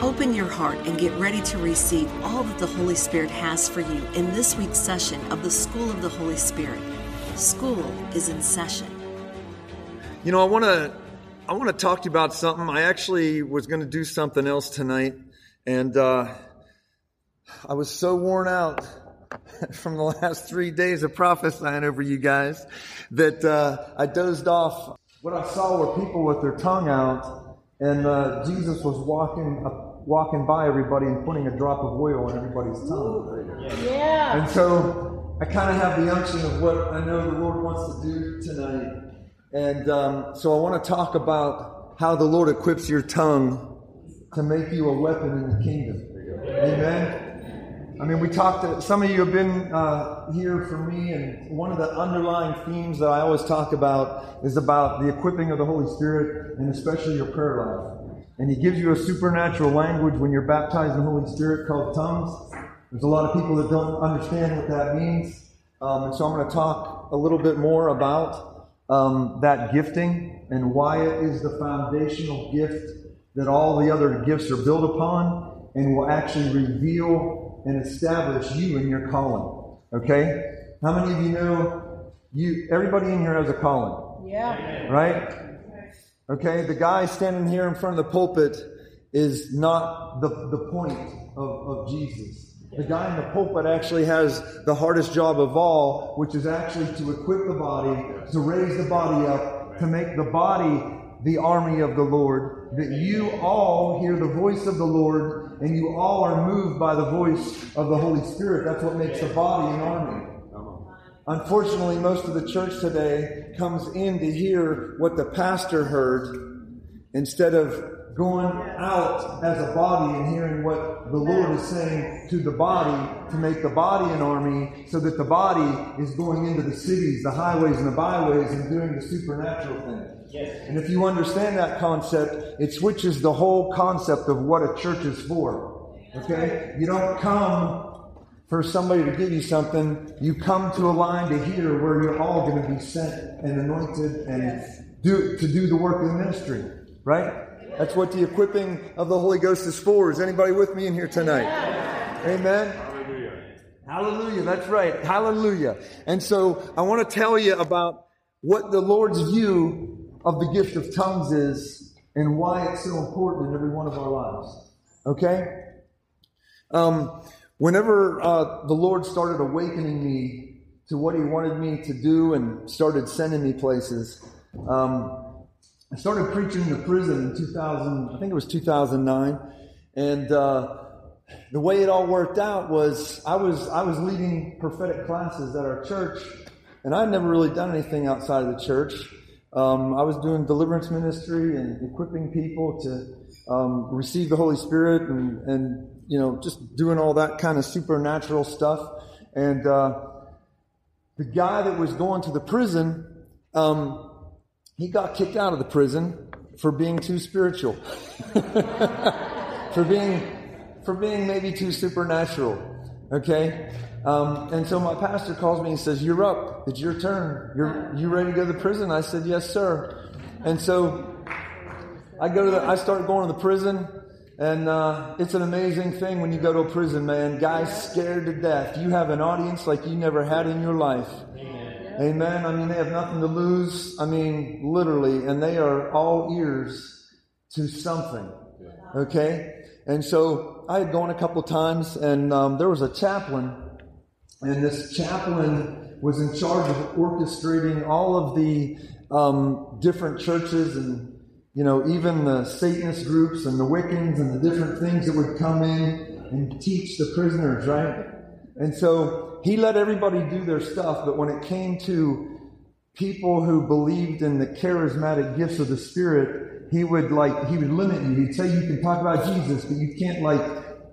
Open your heart and get ready to receive all that the Holy Spirit has for you in this week's session of the School of the Holy Spirit. School is in session. You know, I want to talk to you about something. I actually was going to do something else tonight, and I was so worn out from the last 3 days of prophesying over you guys that I dozed off. What I saw were people with their tongue out, and Jesus was walking by everybody and putting a drop of oil on everybody's tongue. Yeah. And so I kind of have the unction of what I know the Lord wants to do tonight. And so I want to talk about how the Lord equips your tongue to make you a weapon in the kingdom. Amen? I mean, we talked to, some of you have been here for me, and one of the underlying themes that I always talk about is about the equipping of the Holy Spirit, and especially your prayer life. And He gives you a supernatural language when you're baptized in the Holy Spirit called tongues. There's a lot of people that don't understand what that means. And so I'm going to talk a little bit more about that gifting and why it is the foundational gift that all the other gifts are built upon and will actually reveal and establish you in your calling. Okay? How many of you know everybody in here has a calling? Yeah. Right? Okay, the guy standing here in front of the pulpit is not the point of Jesus. The guy in the pulpit actually has the hardest job of all, which is actually to equip the body, to raise the body up, to make the body the army of the Lord, that you all hear the voice of the Lord, and you all are moved by the voice of the Holy Spirit. That's what makes the body an army. Unfortunately, most of the church today comes in to hear what the pastor heard instead of going out as a body and hearing what the Lord is saying to the body to make the body an army, so that the body is going into the cities, the highways, and the byways and doing the supernatural thing. Yes. And if you understand that concept, it switches the whole concept of what a church is for. Okay? You don't come for somebody to give you something. You come to a line to hear where you're all going to be sent and anointed and do the work of the ministry. Right? That's what the equipping of the Holy Ghost is for. Is anybody with me in here tonight? Yeah. Amen? Hallelujah. Hallelujah. That's right. Hallelujah. And so I want to tell you about what the Lord's view of the gift of tongues is and why it's so important in every one of our lives. Okay? Whenever the Lord started awakening me to what He wanted me to do and started sending me places, I started preaching in the prison in 2009, and the way it all worked out was I was leading prophetic classes at our church, and I'd never really done anything outside of the church. I was doing deliverance ministry and equipping people to receive the Holy Spirit, and you know, just doing all that kind of supernatural stuff. And the guy that was going to the prison, he got kicked out of the prison for being too spiritual, for being maybe too supernatural. Okay, and so my pastor calls me and says, "You're up. It's your turn. You ready to go to the prison?" I said, "Yes, sir." And so I start going to the prison, and it's an amazing thing when you go to a prison, man. Guys scared to death. You have an audience like you never had in your life. Amen. I mean, they have nothing to lose. I mean, literally, and they are all ears to something. Okay? And so I had gone a couple times, and there was a chaplain, and this chaplain was in charge of orchestrating all of the different churches and, you know, even the Satanist groups and the Wiccans and the different things that would come in and teach the prisoners, right? And so he let everybody do their stuff, but when it came to people who believed in the charismatic gifts of the Spirit, he would limit you. He'd say you can talk about Jesus, but you can't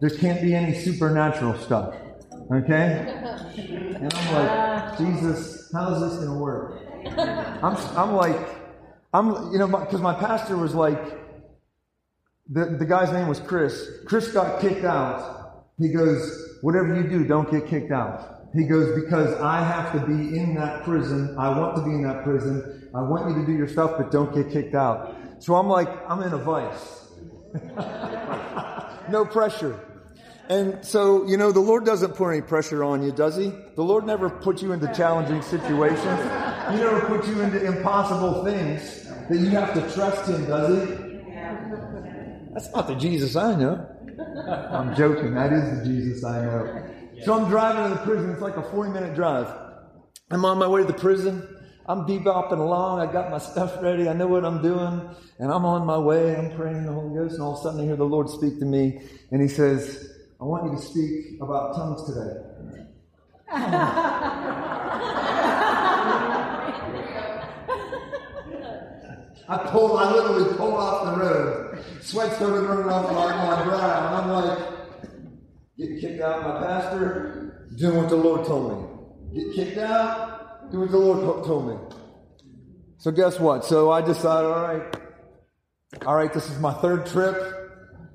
there can't be any supernatural stuff. Okay? And I'm like, Jesus, how is this going to work? I'm like, you know, because my pastor was like, the guy's name was Chris. Chris got kicked out. He goes, whatever you do, don't get kicked out. He goes, because I have to be in that prison. I want to be in that prison. I want you to do your stuff, but don't get kicked out. So I'm like, I'm in a vice. No pressure. And so, you know, the Lord doesn't put any pressure on you, does he? The Lord never puts you into challenging situations. He never puts you into impossible things that you have to trust him, does he? That's not the Jesus I know. I'm joking. That is the Jesus I know. So I'm driving to the prison. It's like a 40-minute drive. I'm on my way to the prison. I'm bebopping along. I got my stuff ready. I know what I'm doing. And I'm on my way. I'm praying in the Holy Ghost. And all of a sudden I hear the Lord speak to me. And he says, I want you to speak about tongues today. I literally pulled off the road. Sweat started running off my brow. And I'm like, get kicked out of my pastor, doing what the Lord told me. Get kicked out, do what the Lord told me. So guess what? So I decided, all right, this is my third trip.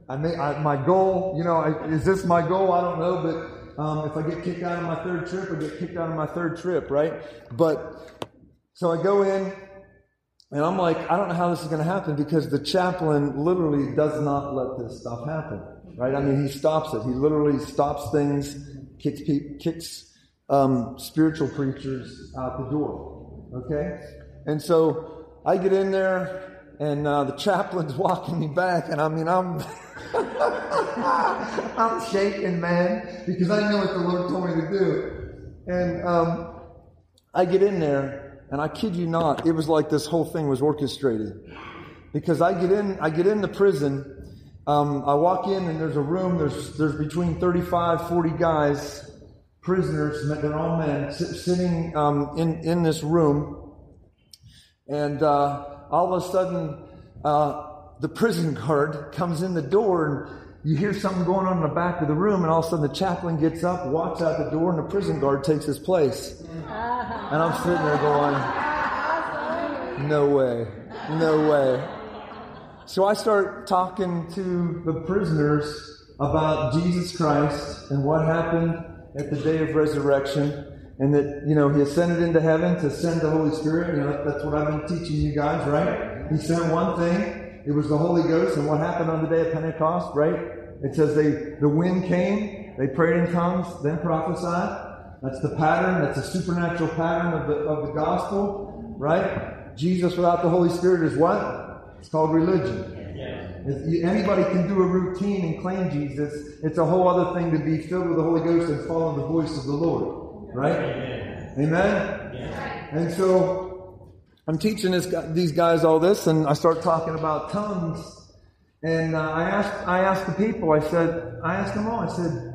My goal, you know, is this my goal? I don't know, but if I get kicked out of my third trip, I get kicked out of my third trip, right? But, so I go in, and I'm like, I don't know how this is going to happen, because the chaplain literally does not let this stuff happen, right? I mean, he stops it. He literally stops things, kicks spiritual preachers out the door, okay? And so I get in there, and the chaplain's walking me back, and I mean, I'm shaking, man, because I know what the Lord told me to do. And I get in there, and I kid you not, it was like this whole thing was orchestrated. Because I get in the prison, I walk in, and there's a room, there's between 35, 40 guys, prisoners, they're all men, sitting in this room, and all of a sudden, the prison guard comes in the door, and you hear something going on in the back of the room, and all of a sudden the chaplain gets up, walks out the door, and the prison guard takes his place. And I'm sitting there going, no way, no way. So I start talking to the prisoners about Jesus Christ and what happened at the day of resurrection. And that, you know, he ascended into heaven to send the Holy Spirit. You know, that's what I've been teaching you guys, right? He sent one thing. It was the Holy Ghost. And what happened on the day of Pentecost, right? It says the wind came. They prayed in tongues, then prophesied. That's the pattern. That's a supernatural pattern of the gospel, right? Jesus without the Holy Spirit is what? It's called religion. Anybody can do a routine and claim Jesus. It's a whole other thing to be filled with the Holy Ghost and follow the voice of the Lord. Right? Amen. Amen? Yeah. And so I'm teaching these guys all this, and I start talking about tongues. And I asked the people, I asked them all, I said,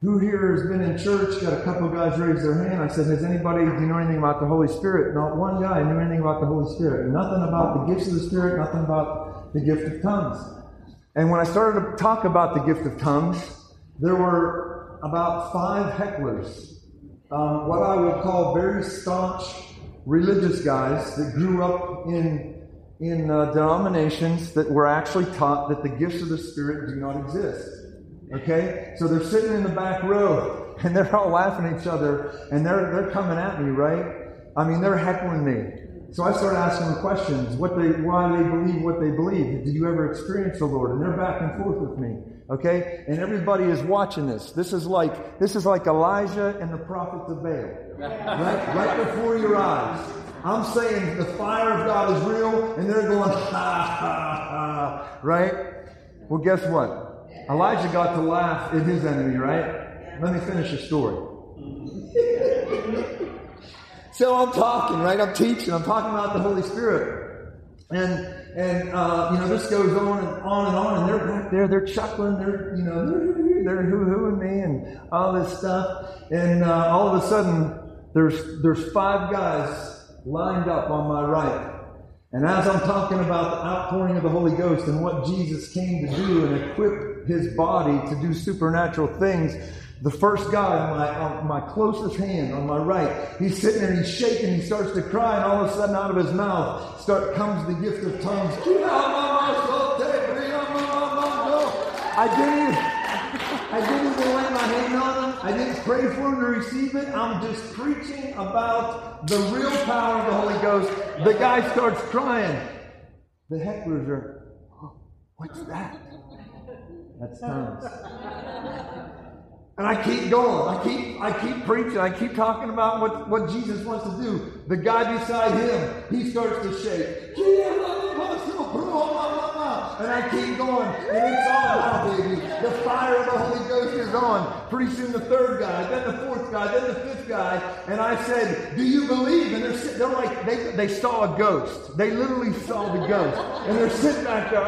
who here has been in church? Got a couple of guys raise their hand. I said, has anybody, do you know anything about the Holy Spirit? Not one guy knew anything about the Holy Spirit. Nothing about the gifts of the Spirit, nothing about the gift of tongues. And when I started to talk about the gift of tongues, there were about 5 hecklers. What I would call very staunch religious guys that grew up in denominations that were actually taught that the gifts of the Spirit do not exist. Okay? So they're sitting in the back row, and they're all laughing at each other, and they're coming at me, right? I mean, they're heckling me. So I started asking them questions, why they believe what they believe. Did you ever experience the Lord? And they're back and forth with me. Okay? And everybody is watching this. This is like Elijah and the prophets of Baal. Right before your eyes. I'm saying the fire of God is real, and they're going, ha, ha, ha. Right? Well, guess what? Elijah got to laugh at his enemy, right? Let me finish the story. So I'm talking, right? I'm teaching. I'm talking about the Holy Spirit. And you know, this goes on and on and on, and they're back there, they're chuckling, they're hoo-hooing me and all this stuff. And all of a sudden, there's 5 guys lined up on my right, And as I'm talking about the outpouring of the Holy Ghost and what Jesus came to do and equip his body to do supernatural things, the first guy on my closest hand, on my right, he's sitting there and he's shaking, he starts to cry, and all of a sudden out of his mouth comes the gift of tongues. I didn't even lay my hand on him. I didn't pray for him to receive it. I'm just preaching about the real power of the Holy Ghost. The guy starts crying. The hecklers are, oh, what's that? That's tongues. And I keep going. I keep preaching. I keep talking about what Jesus wants to do. The guy beside him, he starts to shake. And I keep going. And it's all out, baby. The fire of the Holy Ghost is on. Pretty soon the third guy, then the fourth guy, then the fifth guy. And I said, do you believe? And they're like, they saw a ghost. They literally saw the ghost. And they're sitting back there.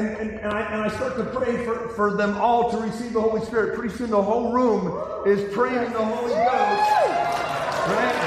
And I start to pray for them all to receive the Holy Spirit. Pretty soon the whole room is praying in the Holy Ghost. Right?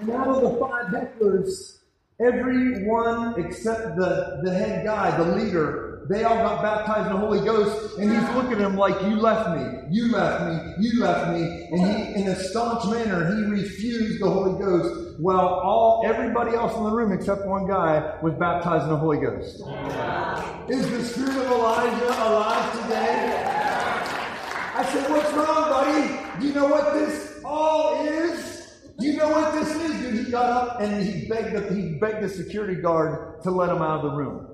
And out of the five hecklers, everyone except the head guy, the leader, they all got baptized in the Holy Ghost, and he's looking at them like, you left me, you left me, you left me. And he, in a staunch manner, he refused the Holy Ghost, while everybody else in the room except one guy was baptized in the Holy Ghost. Yeah. Is the spirit of Elijah alive today? I said, what's wrong, buddy? Do you know what this all is? Do you know what this is? And he got up and he begged the security guard to let him out of the room.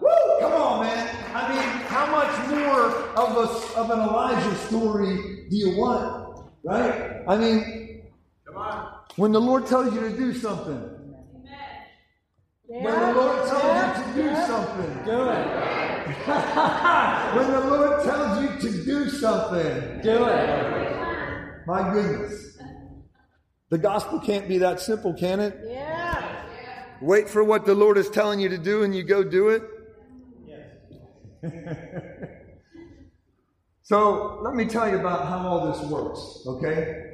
Woo! Come on, man. I mean, how much more of an Elijah story do you want? Right? I mean, come on. When the Lord tells you to do something. Amen. When the Lord tells you to do something. Do it. When the Lord tells you to do something. Do it. My goodness. The gospel can't be that simple, can it? Yeah. Wait for what the Lord is telling you to do and you go do it? Yes. So let me tell you about how all this works, okay?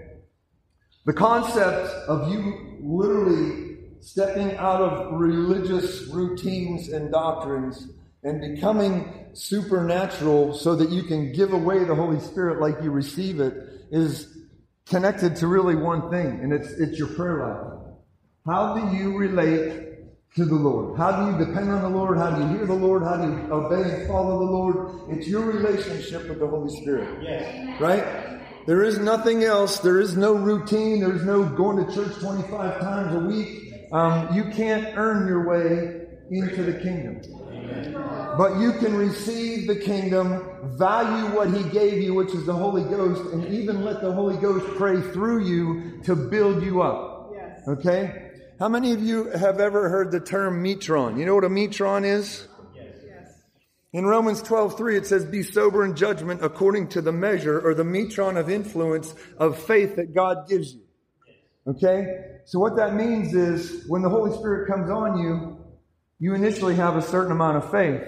The concept of you literally stepping out of religious routines and doctrines and becoming supernatural so that you can give away the Holy Spirit like you receive it is connected to really one thing, and it's your prayer life. How do you relate to the Lord? How do you depend on the Lord? How do you hear the Lord? How do you obey and follow the Lord? It's your relationship with the Holy Spirit. Yes. Right? There is nothing else. There is no routine. There is no going to church 25 times a week. You can't earn your way into the kingdom. But you can receive the kingdom, value what he gave you, which is the Holy Ghost, and even let the Holy Ghost pray through you to build you up. Yes. Okay? How many of you have ever heard the term metron? You know what a metron is? Yes. In Romans 12:3, it says, be sober in judgment according to the measure or the metron of influence of faith that God gives you. Okay? So what that means is when the Holy Spirit comes on you, you initially have a certain amount of faith,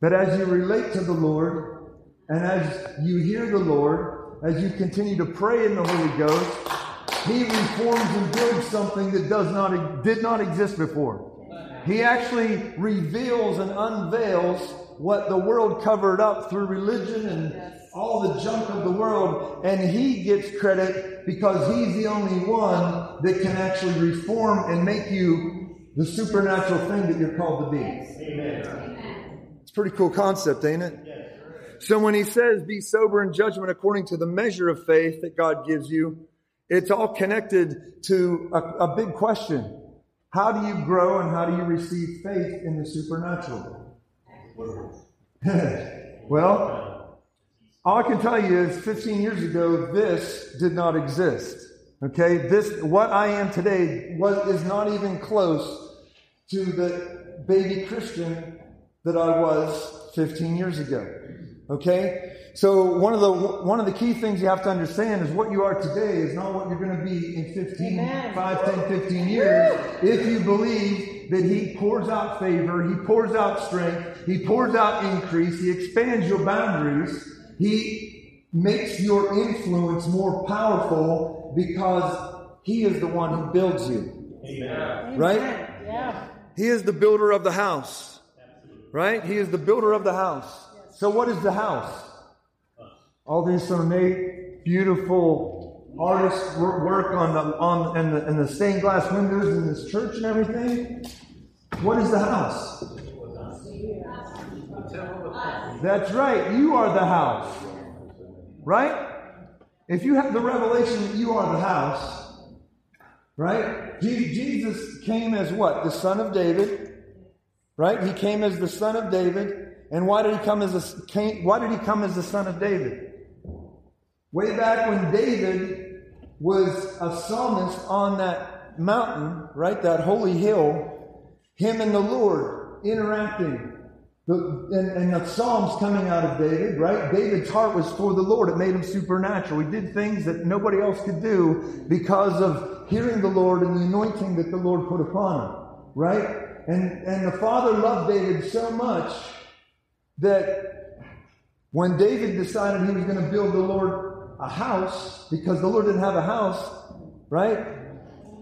but as you relate to the Lord, and as you hear the Lord, as you continue to pray in the Holy Ghost, he reforms and builds something that did not exist before. He actually reveals and unveils what the world covered up through religion and all the junk of the world, and he gets credit because he's the only one that can actually reform and make you the supernatural thing that you're called to be. Amen. It's a pretty cool concept, ain't it? Yes. So when he says, be sober in judgment according to the measure of faith that God gives you, it's all connected to a big question. How do you grow and how do you receive faith in the supernatural? Well, all I can tell you is 15 years ago, this did not exist. Okay, this, what I am today is not even close to the baby Christian that I was 15 years ago. Okay, so one of the key things you have to understand is what you are today is not what you're going to be in 15 years. If you believe that he pours out favor, he pours out strength, he pours out increase, he expands your boundaries, he makes your influence more powerful because He is the one who builds you. Amen. Right? Yeah. He is the builder of the house. Right? He is the builder of the house. So what is the house? All these ornate, beautiful artists work on the stained glass windows in this church and everything. What is the house? That's right. You are the house. Right? If you have the revelation that you are the house, right? Jesus came as what? The son of David. Right? He came as the son of David. And why did he come as the son of David? Way back when David was a psalmist on that mountain, right? That holy hill, him and the Lord interacting. And the Psalms coming out of David, right? David's heart was for the Lord. It made him supernatural. He did things that nobody else could do because of hearing the Lord and the anointing that the Lord put upon him, right? And the Father loved David so much that when David decided he was going to build the Lord a house, because the Lord didn't have a house, right?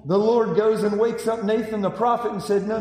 The Lord goes and wakes up Nathan the prophet and said, No,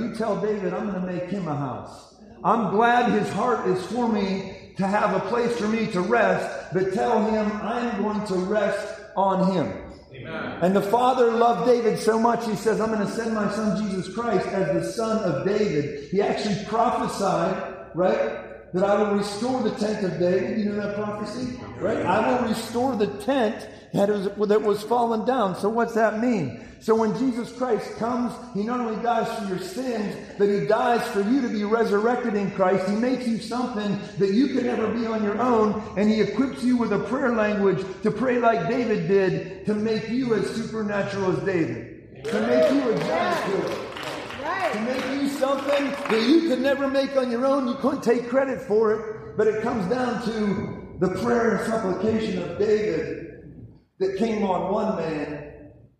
you tell David I'm going to make him a house. I'm glad his heart is for me to have a place for me to rest, but tell him I'm going to rest on him. Amen. And the Father loved David so much, he says, I'm going to send my son Jesus Christ as the son of David. He actually prophesied, right, that I will restore the tent of David. You know that prophecy? Right? I will restore the tent that was fallen down. So what's that mean? So when Jesus Christ comes, He not only dies for your sins, but He dies for you to be resurrected in Christ. He makes you something that you could never be on your own, and He equips you with a prayer language to pray like David did, to make you as supernatural as David, to make you a giant killer, to make you something that you could never make on your own. You couldn't take credit for it, but it comes down to the prayer and supplication of David that came on one man,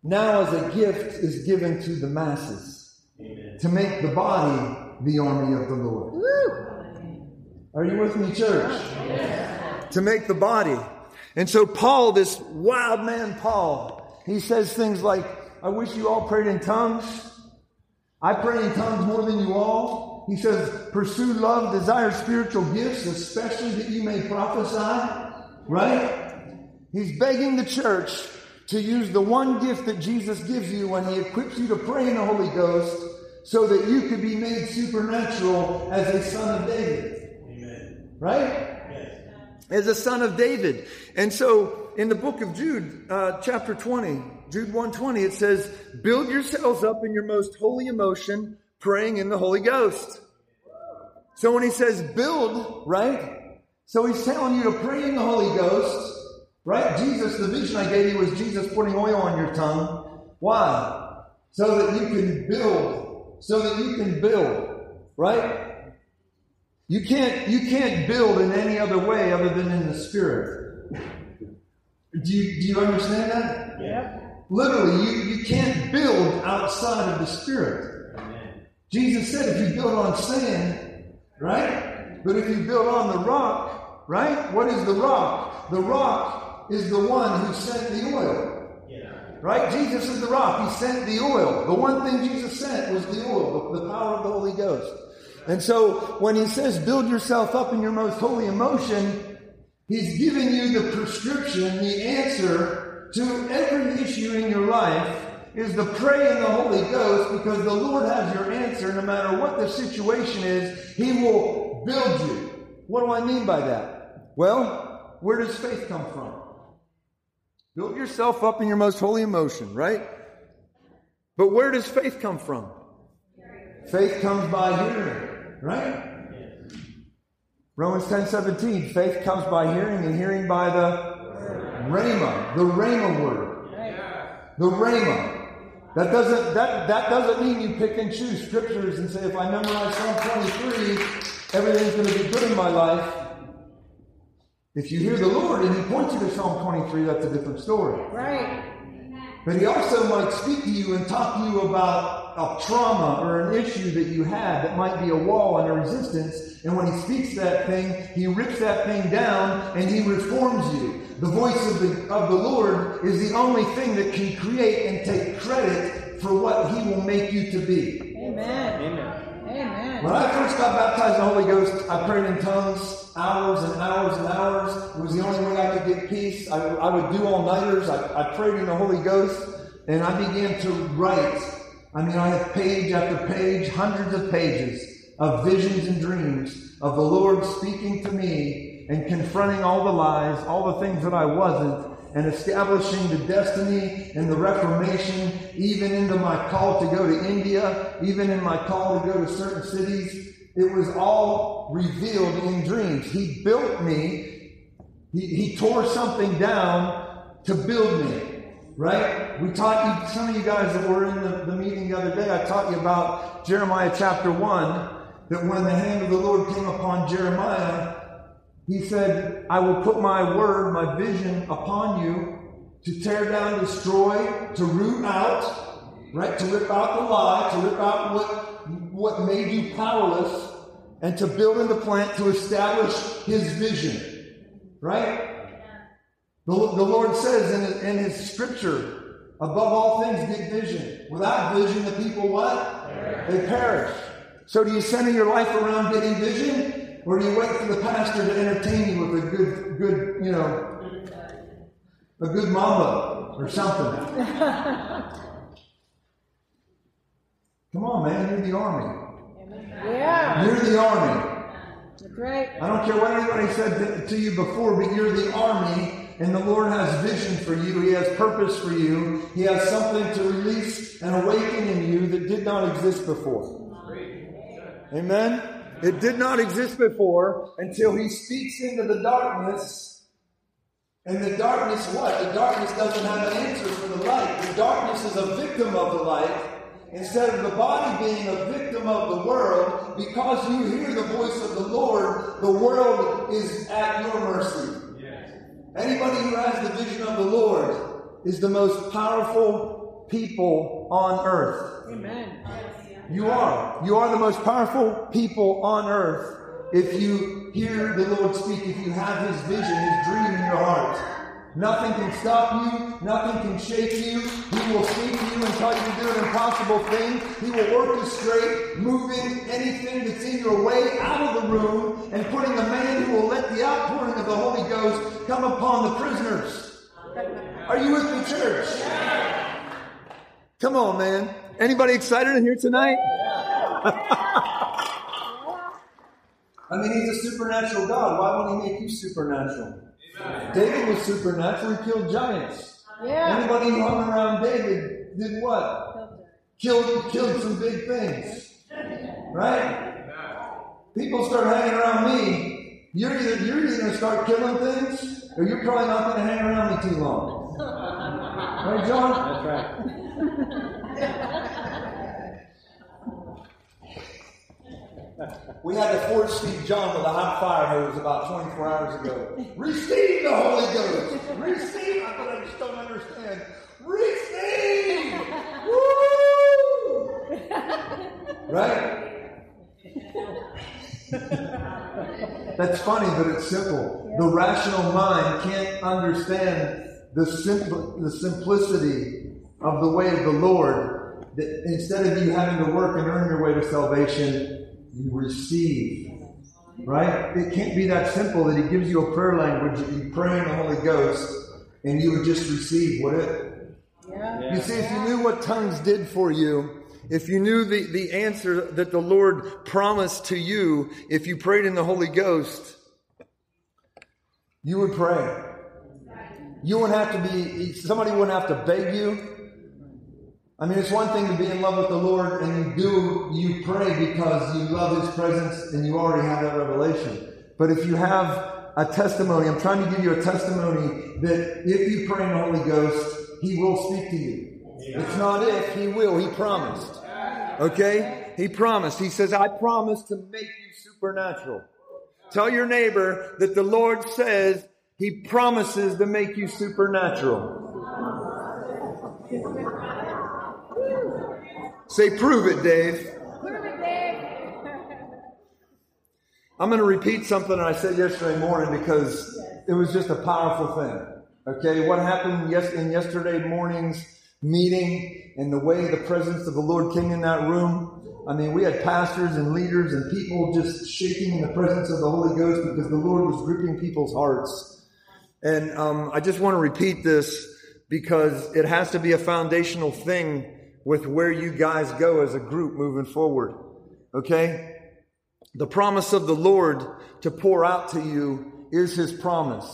now as a gift is given to the masses. Amen. To make the body the army of the Lord. Woo! Are you with me, church? Yes. To make the body. And so Paul, this wild man Paul, he says things like, I wish you all prayed in tongues. I pray in tongues more than you all. He says, pursue love, desire spiritual gifts, especially that you may prophesy. Right? He's begging the church to use the one gift that Jesus gives you when He equips you to pray in the Holy Ghost so that you could be made supernatural as a son of David. Amen. Right? Yes. As a son of David. And so in the book of Jude, chapter 20, Jude 1:20, it says, build yourselves up in your most holy emotion, praying in the Holy Ghost. So when he says build, right? So he's telling you to pray in the Holy Ghost. Right? Jesus, the vision I gave you was Jesus putting oil on your tongue. Why? So that you can build. Right? You can't build in any other way other than in the Spirit. Do you understand that? Yeah. Literally, you can't build outside of the Spirit. Amen. Jesus said if you build on sand, right? But if you build on the rock, right? What is the rock? The rock is the one who sent the oil. Yeah. Right? Jesus is the rock. He sent the oil. The one thing Jesus sent was the oil, the power of the Holy Ghost. And so when he says build yourself up in your most holy emotion, he's giving you the prescription, the answer to every issue in your life is to pray in the Holy Ghost, because the Lord has your answer no matter what the situation is. He will build you. What do I mean by that? Well, where does faith come from? Build yourself up in your most holy emotion, right? But where does faith come from? Faith comes by hearing, right? Yes. Romans 10:17, faith comes by hearing, and hearing by the rhema, the rhema word. Yeah. The rhema. That doesn't mean you pick and choose scriptures and say, if I memorize Psalm 23, everything's going to be good in my life. If you hear the Lord and He points you to Psalm 23, that's a different story. Right. But He also might speak to you and talk to you about a trauma or an issue that you had that might be a wall and a resistance, and when he speaks that thing, he rips that thing down and he reforms you. The voice of the Lord is the only thing that can create and take credit for what he will make you to be. Amen. Amen. Amen. When I first got baptized in the Holy Ghost, I prayed in tongues hours and hours and hours. It was the only way I could get peace. I would do all-nighters. I prayed in the Holy Ghost, and I began to write. I mean, I had page after page, hundreds of pages of visions and dreams of the Lord speaking to me and confronting all the lies, all the things that I wasn't, and establishing the destiny and the reformation, even into my call to go to India, even in my call to go to certain cities. It was all revealed in dreams. He built me. He tore something down to build me, right? We taught you, some of you guys that were in the meeting the other day, I taught you about Jeremiah chapter 1, that when the hand of the Lord came upon Jeremiah, he said, I will put my word, my vision upon you to tear down, destroy, to root out, right? To rip out the lie, to rip out what made you powerless, and to build and to plant, to establish his vision, right? The Lord says in his scripture, above all things, get vision. Without vision, the people what? They perish. So do you center your life around getting vision? Or do you wait for the pastor to entertain you with a good, you know, a good mama or something? Come on, man, you're the army. Yeah. You're the army. That's right. I don't care what anybody said to you before, but you're the army, and the Lord has vision for you. He has purpose for you. He has something to release and awaken in you that did not exist before. Amen? It did not exist before until he speaks into the darkness. And the darkness what? The darkness doesn't have an answer for the light. The darkness is a victim of the light. Instead of the body being a victim of the world, because you hear the voice of the Lord, the world is at your mercy. Yes. Anybody who has the vision of the Lord is the most powerful people on earth. Amen. You are. You are the most powerful people on earth if you hear the Lord speak, if you have his vision, his dream in your heart. Nothing can stop you. Nothing can shake you. He will speak to you and tell you to do an impossible thing. He will orchestrate moving anything that's in your way out of the room and putting the man who will let the outpouring of the Holy Ghost come upon the prisoners. Are you with me, church? Come on, man. Anybody excited in here tonight? I mean, he's a supernatural God. Why wouldn't he make you supernatural? Amen. David was supernatural. He killed giants. Yeah. Anybody who hung around David did what? Killed some big things. Right? People start hanging around me. You're either going to start killing things, or you're probably not going to hang around me too long. Right, John? That's right. We had to force feed John with a hot fire hose about 24 hours ago. Receive the Holy Ghost. Receive. I thought I just don't understand. Receive. Woo! Right? That's funny, but it's simple. The rational mind can't understand the simplicity of the way of the Lord, that instead of you having to work and earn your way to salvation, you receive. Right? It can't be that simple that he gives you a prayer language, that you pray in the Holy Ghost, and you would just receive, would it? Yeah. Yeah. You see, if you knew what tongues did for you, if you knew the answer that the Lord promised to you, if you prayed in the Holy Ghost, you would pray. You wouldn't have to be, somebody wouldn't have to beg you. I mean, it's one thing to be in love with the Lord, and you pray because you love his presence and you already have that revelation. But if you have a testimony, I'm trying to give you a testimony that if you pray in the Holy Ghost, he will speak to you. Yeah. It's not if, he will. He promised. Okay? He promised. He says, I promise to make you supernatural. Tell your neighbor that the Lord says he promises to make you supernatural. Say, prove it, Dave. Prove it, Dave. I'm going to repeat something I said yesterday morning because it was just a powerful thing. Okay, what happened in yesterday morning's meeting and the way the presence of the Lord came in that room. I mean, we had pastors and leaders and people just shaking in the presence of the Holy Ghost because the Lord was gripping people's hearts. And I just want to repeat this because it has to be a foundational thing with where you guys go as a group moving forward. Okay? The promise of the Lord to pour out to you is His promise.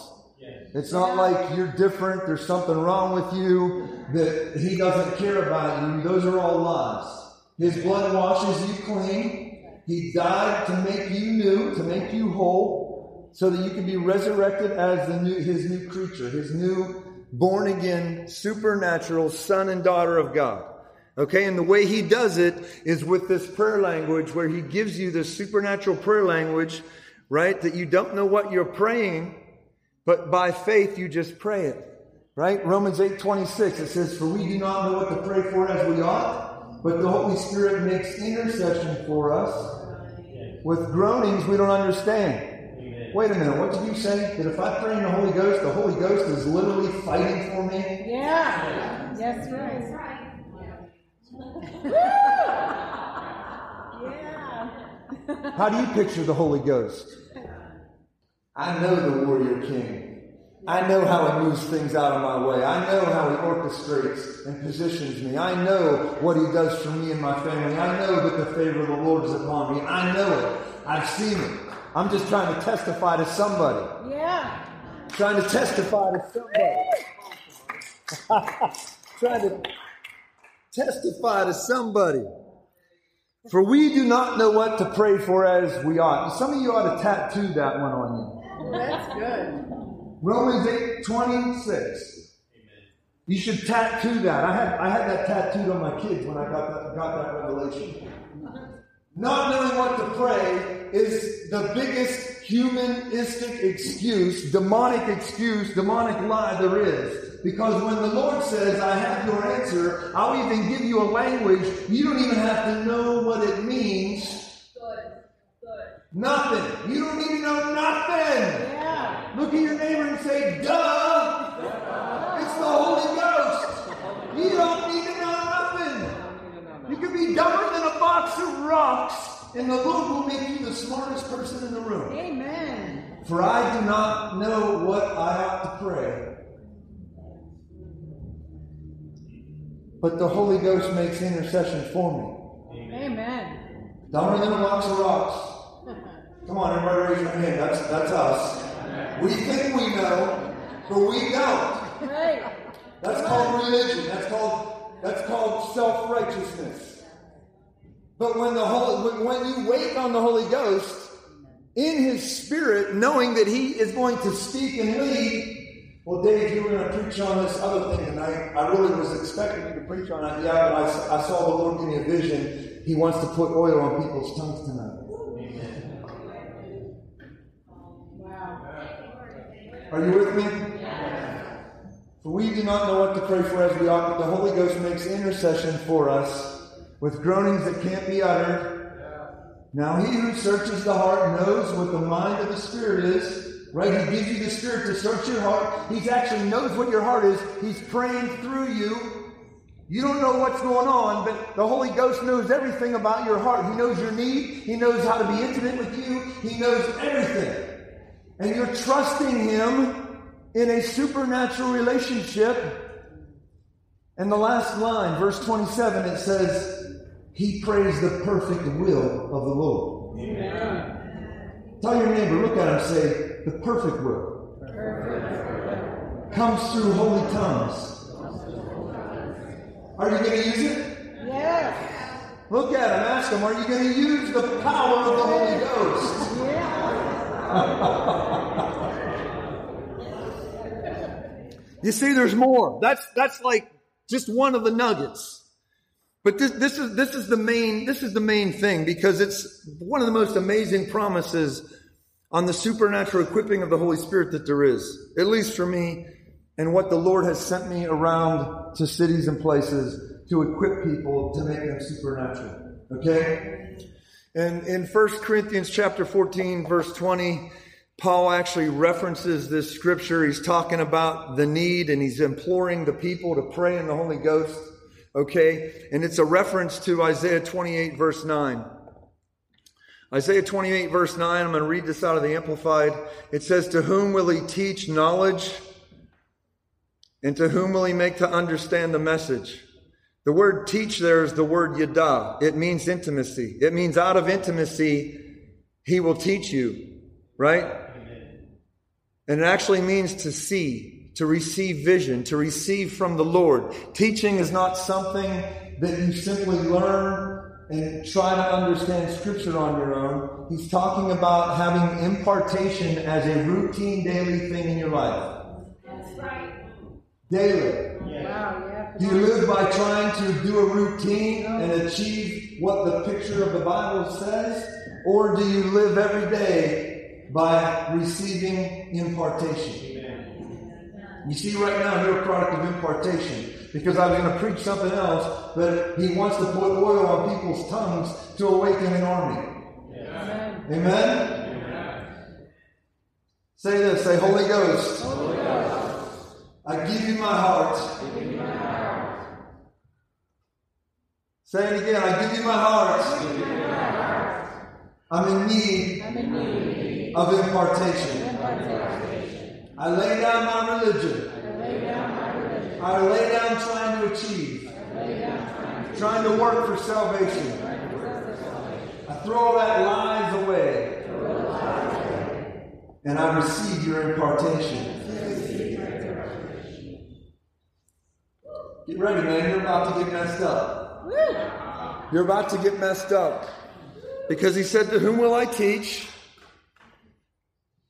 It's not like you're different, there's something wrong with you, that He doesn't care about you. Those are all lies. His blood washes you clean. He died to make you new, to make you whole, so that you can be resurrected as His new creature, His new born-again, supernatural son and daughter of God. Okay, and the way He does it is with this prayer language where He gives you this supernatural prayer language, right, that you don't know what you're praying, but by faith you just pray it, right? Romans 8:26, it says, "For we do not know what to pray for as we ought, but the Holy Spirit makes intercession for us with groanings we don't understand." Amen. Wait a minute, what did you say? That if I pray in the Holy Ghost is literally fighting for me? Yeah. That's right. That's right. Yeah. How do you picture the Holy Ghost? I know the warrior king. I know how He moves things out of my way. I know how He orchestrates and positions me. I know what He does for me and my family. I know that the favor of the Lord is upon me. I know it. I've seen it. I'm just trying to testify to somebody. Yeah. Trying to testify to somebody. For we do not know what to pray for as we ought. Some of you ought to tattoo that one on you. That's good. Romans 8:26. You should tattoo that. I had that tattooed on my kids when I got that revelation. Not knowing what to pray is the biggest humanistic excuse, demonic lie there is. Because when the Lord says, "I have your answer," I'll even give you a language. You don't even have to know what it means. Good. Nothing. You don't need to know nothing. Look at your neighbor and say, "Duh! It's the Holy Ghost! You don't need to know nothing! You can be dumber than a box of rocks, and the Lord will make you the smartest person in the room." Amen. "For I do not know what I ought to pray, but the Holy Ghost makes intercession for me." Amen. Dumber than a box of rocks. Come on, everybody raise your hand. That's us. We think we know, but we don't. Right. That's called religion. That's called self-righteousness. But when you wait on the Holy Ghost in His Spirit, knowing that He is going to speak and lead, well, Dave, you were going to preach on this other thing tonight. I really was expecting you to preach on it. Yeah, but I saw the Lord give me a vision. He wants to put oil on people's tongues tonight. Are you with me? Yeah. "For we do not know what to pray for as we ought, but the Holy Ghost makes intercession for us with groanings that can't be uttered. Yeah. Now He who searches the heart knows what the mind of the Spirit is." Right? He gives you the Spirit to search your heart. He actually knows what your heart is. He's praying through you. You don't know what's going on, but the Holy Ghost knows everything about your heart. He knows your need. He knows how to be intimate with you. He knows everything. And you're trusting Him in a supernatural relationship. And the last line, verse 27, it says, "He prays the perfect will of the Lord." Amen. Tell your neighbor, look at him, say, "The perfect will comes through holy tongues." Are you going to use it? Yes. Look at him, ask him, are you going to use the power of the Holy Ghost? You see, there's more. That's like just one of the nuggets. But this is the main thing, because it's one of the most amazing promises on the supernatural equipping of the Holy Spirit that there is, at least for me, and what the Lord has sent me around to cities and places to equip people to make them supernatural. Okay? And in 1 Corinthians chapter 14, verse 20, Paul actually references this scripture. He's talking about the need, and he's imploring the people to pray in the Holy Ghost. Okay? And it's a reference to Isaiah 28, verse 9. Isaiah 28, verse 9, I'm going to read this out of the Amplified. It says, "To whom will he teach knowledge? And to whom will he make to understand the message?" The word teach there is the word yada. It means intimacy. It means out of intimacy, he will teach you, right? Amen. And it actually means to see, to receive vision, to receive from the Lord. Teaching is not something that you simply learn and try to understand Scripture on your own. He's talking about having impartation as a routine daily thing in your life. That's right. Daily. Yeah. Do you live by trying to do a routine and achieve what the picture of the Bible says? Or do you live every day by receiving impartation? Amen. You see, right now, you're a product of impartation. Because I was going to preach something else, but he wants to put oil on people's tongues to awaken an army. Yeah. Amen? Amen? Say this, say, "Holy Ghost, Holy Ghost, I give you my heart." Give you my heart. Say it again, "I give you my heart." Give you my heart. I'm in need of impartation. I lay down my religion. I lay down trying to achieve, trying to work for salvation. I throw that lies away, and I receive your impartation. Get ready, man. You're about to get messed up. You're about to get messed up. Because he said, "To whom will I teach?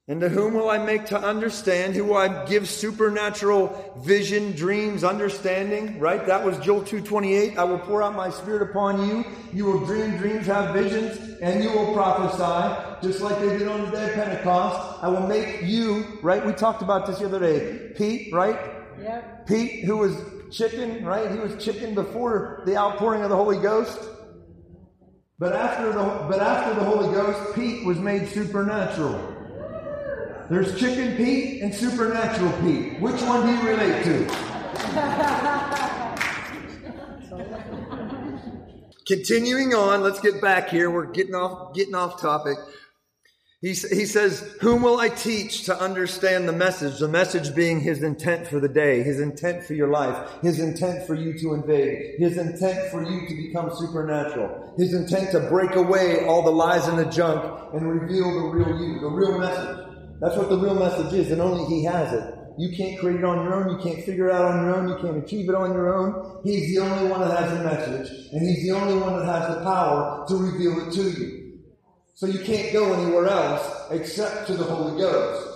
And to whom will I make to understand?" Who will I give supernatural vision, dreams, understanding, right? That was Joel 2:28. "I will pour out my spirit upon you. You will dream dreams, have visions, and you will prophesy," just like they did on the day of Pentecost. "I will make you," right? We talked about this the other day. Pete, right? Yeah. Pete, who was chicken, right? He was chicken before the outpouring of the Holy Ghost. But after the Holy Ghost, Pete was made supernatural. There's Chicken Pete and Supernatural Pete. Which one do you relate to? Continuing on, let's get back here. We're getting off topic. He says, "Whom will I teach to understand the message?" The message being his intent for the day, his intent for your life, his intent for you to invade, his intent for you to become supernatural, his intent to break away all the lies and the junk and reveal the real you, the real message. That's what the real message is, and only he has it. You can't create it on your own. You can't figure it out on your own. You can't achieve it on your own. He's the only one that has the message, and he's the only one that has the power to reveal it to you. So you can't go anywhere else except to the Holy Ghost.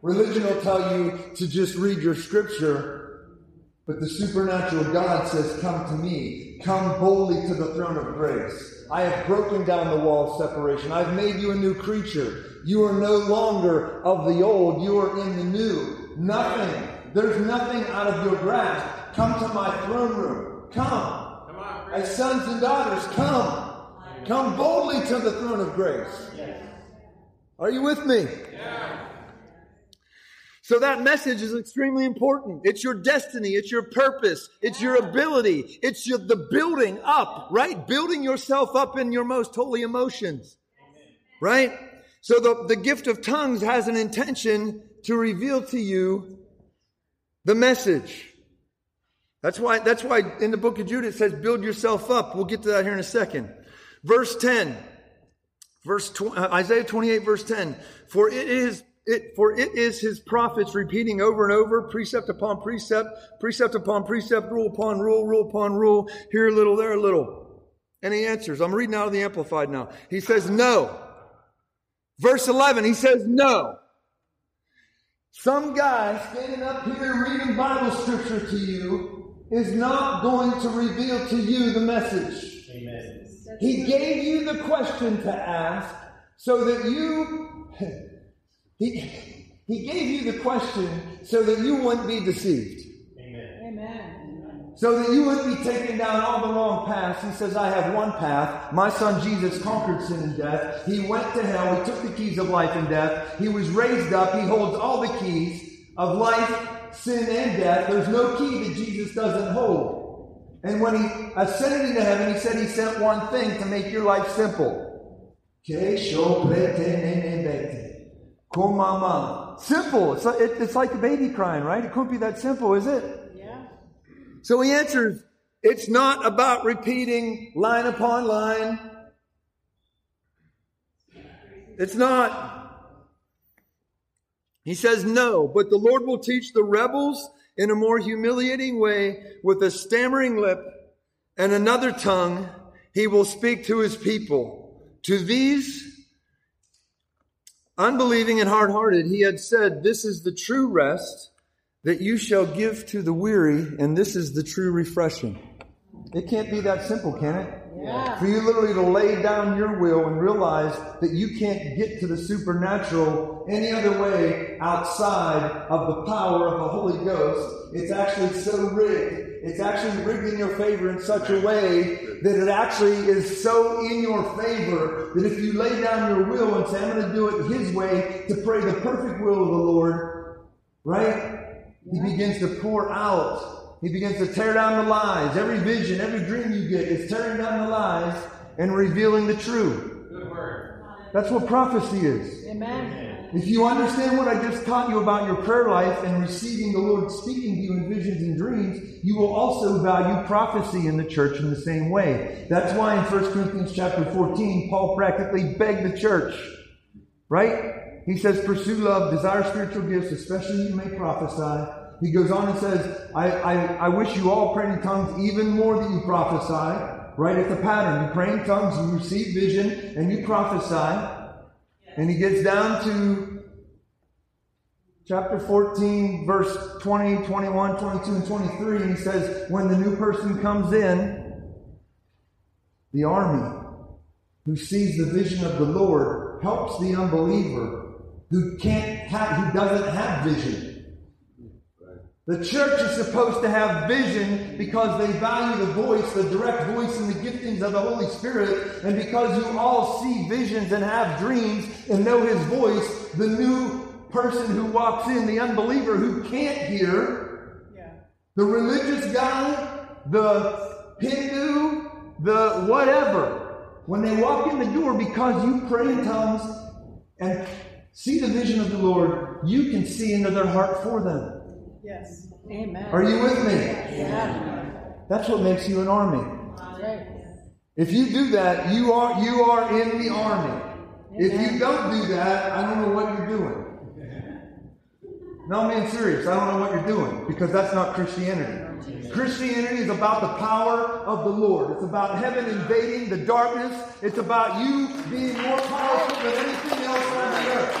Religion will tell you to just read your scripture, but the supernatural God says, "Come to me. Come boldly to the throne of grace. I have broken down the wall of separation. I've made you a new creature. You are no longer of the old. You are in the new. Nothing. There's nothing out of your grasp. Come to my throne room. Come on, as sons and daughters, come. Come boldly to the throne of grace." Yes. Are you with me? Yeah. So that message is extremely important. It's your destiny. It's your purpose. It's your ability. It's the building up, right? Building yourself up in your most holy emotions, right? So the gift of tongues has an intention to reveal to you the message. That's why in the book of Jude it says, "Build yourself up." We'll get to that here in a second. Verse 10. Isaiah 28, verse 10. For it is his prophets repeating over and over, precept upon precept, rule upon rule, upon rule, here a little, there a little. And he answers. I'm reading out of the Amplified now. He says, "No." Verse 11, he says, "No." Some guy standing up here reading Bible scripture to you is not going to reveal to you the message. Amen. He gave you the question to ask so that he gave you the question so that you wouldn't be deceived. Amen. so that you wouldn't be taken down all the wrong paths. He says, I have one path. My son Jesus conquered sin and death. He went to hell. He took the keys of life and death. He was raised up. He holds all the keys of life, sin, and death. There's no key that Jesus doesn't hold. And when he ascended into heaven, he said he sent one thing to make your life simple. Simple. It's like a baby crying, right? It couldn't be that simple, is it? So he answers, it's not about repeating line upon line. It's not. He says, no, but the Lord will teach the rebels in a more humiliating way with a stammering lip and another tongue. He will speak to his people. To these unbelieving and hard-hearted, he had said, this is the true rest that you shall give to the weary, and this is the true refreshing. It can't be that simple, can it? Yeah. For you literally to lay down your will and realize that you can't get to the supernatural any other way outside of the power of the Holy Ghost. It's actually so rigged. It's actually rigged in your favor in such a way that it actually is so in your favor that if you lay down your will and say, I'm going to do it his way, to pray the perfect will of the Lord, right? He begins to pour out. He begins to tear down the lies. Every vision, every dream you get is tearing down the lies and revealing the truth. Good word. That's what prophecy is. Amen. If you understand what I just taught you about your prayer life and receiving the Lord speaking to you in visions and dreams, you will also value prophecy in the church in the same way. That's why in 1 Corinthians chapter 14, Paul practically begged the church, right? He says, pursue love, desire spiritual gifts, especially you may prophesy. He goes on and says, I wish you all prayed in tongues even more than you prophesy. Right at the pattern. You pray in tongues, you receive vision, and you prophesy. And he gets down to chapter 14, verse 20, 21, 22, and 23. And he says, when the new person comes in, the army who sees the vision of the Lord helps the unbeliever who doesn't have vision. The church is supposed to have vision because they value the voice, the direct voice and the giftings of the Holy Spirit. And because you all see visions and have dreams and know his voice, the new person who walks in, the unbeliever who can't hear, the religious guy, the Hindu, the whatever, when they walk in the door, because you pray in tongues and see the vision of the Lord, you can see into their heart for them. Yes. Amen. Are you with me? Yeah. That's what makes you an army. Right. If you do that, you are in the army. Amen. If you don't do that, I don't know what you're doing. No, I'm being serious. I don't know what you're doing, because that's not Christianity. Christianity is about the power of the Lord. It's about heaven invading the darkness. It's about you being more powerful than anything else on the earth.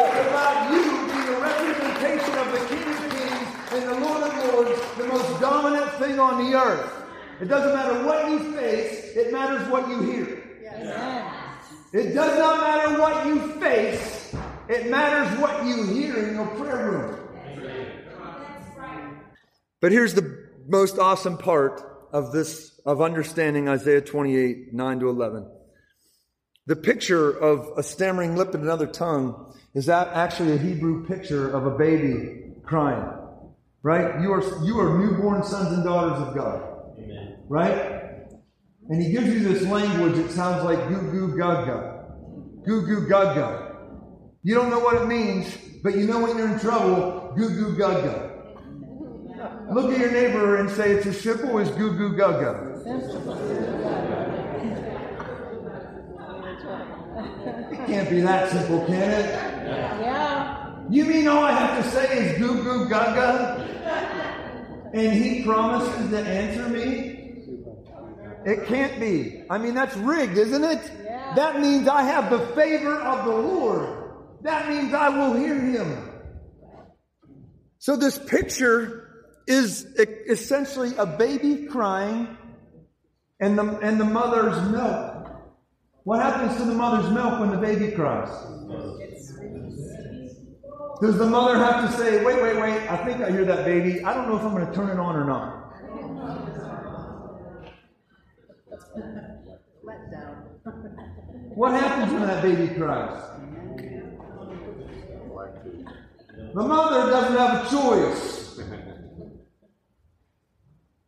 It's about you being a representation of the King of Kings and the Lord of Lords, the most dominant thing on the earth. It doesn't matter what you face, it matters what you hear. It does not matter what you face, it matters what you hear in your prayer room. But here's the most awesome part of this, of understanding Isaiah 28, 9 to 11. The picture of a stammering lip and another tongue is that actually a Hebrew picture of a baby crying, right? You are newborn sons and daughters of God, amen. Right? And he gives you this language that sounds like goo goo gaga, goo goo gaga. You don't know what it means, but you know when you're in trouble, goo goo gaga. Look at your neighbor and say, it's as simple as goo goo gaga. It can't be that simple, can it? Yeah. You mean all I have to say is goo goo gaga? And he promises to answer me? It can't be. I mean, that's rigged, isn't it? Yeah. That means I have the favor of the Lord. That means I will hear him. So this picture is essentially a baby crying and the mother's milk. What happens to the mother's milk when the baby cries? Does the mother have to say, wait, I think I hear that baby. I don't know if I'm going to turn it on or not. Let down. What happens when that baby cries? The mother doesn't have a choice.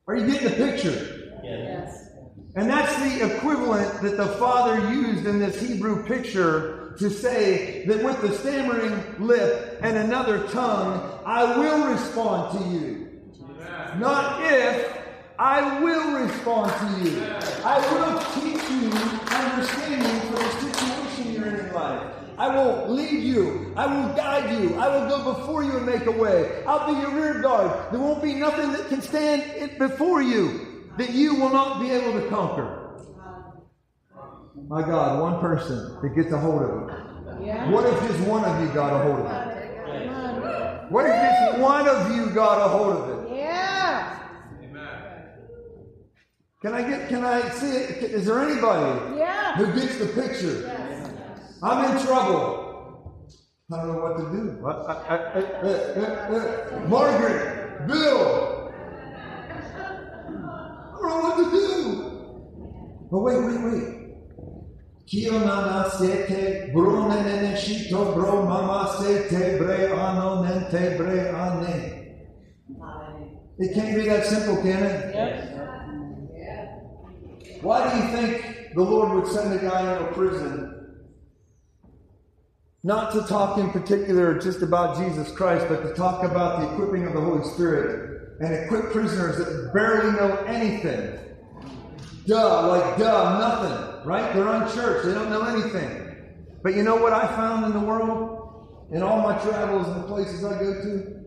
Are you getting the picture? Yes. And that's the equivalent that the father used in this Hebrew picture to say that with the stammering lip and another tongue, I will respond to you. Not if, I will respond to you. I will teach you understanding for the situation you're in life. I will lead you. I will guide you. I will go before you and make a way. I'll be your rear guard. There won't be nothing that can stand before you that you will not be able to conquer. My God, one person that gets a hold of it. Yeah. What if just one of you got a hold of it? What if just one of you got a hold of it? Yeah. Can I see it? Is there anybody who gets the picture? I'm in trouble. I don't know what to do. Margaret, Bill, I don't know what to do. But wait. Kio nana sete brune neneshito bro mama sete bre ano nente bre ane. It can't be that simple, can it? Yes. Why do you think the Lord would send a guy into a prison? Not to talk in particular just about Jesus Christ, but to talk about the equipping of the Holy Spirit and equip prisoners that barely know anything. Nothing, right? They're unchurched. They don't know anything. But you know what I found in the world? In all my travels and the places I go to?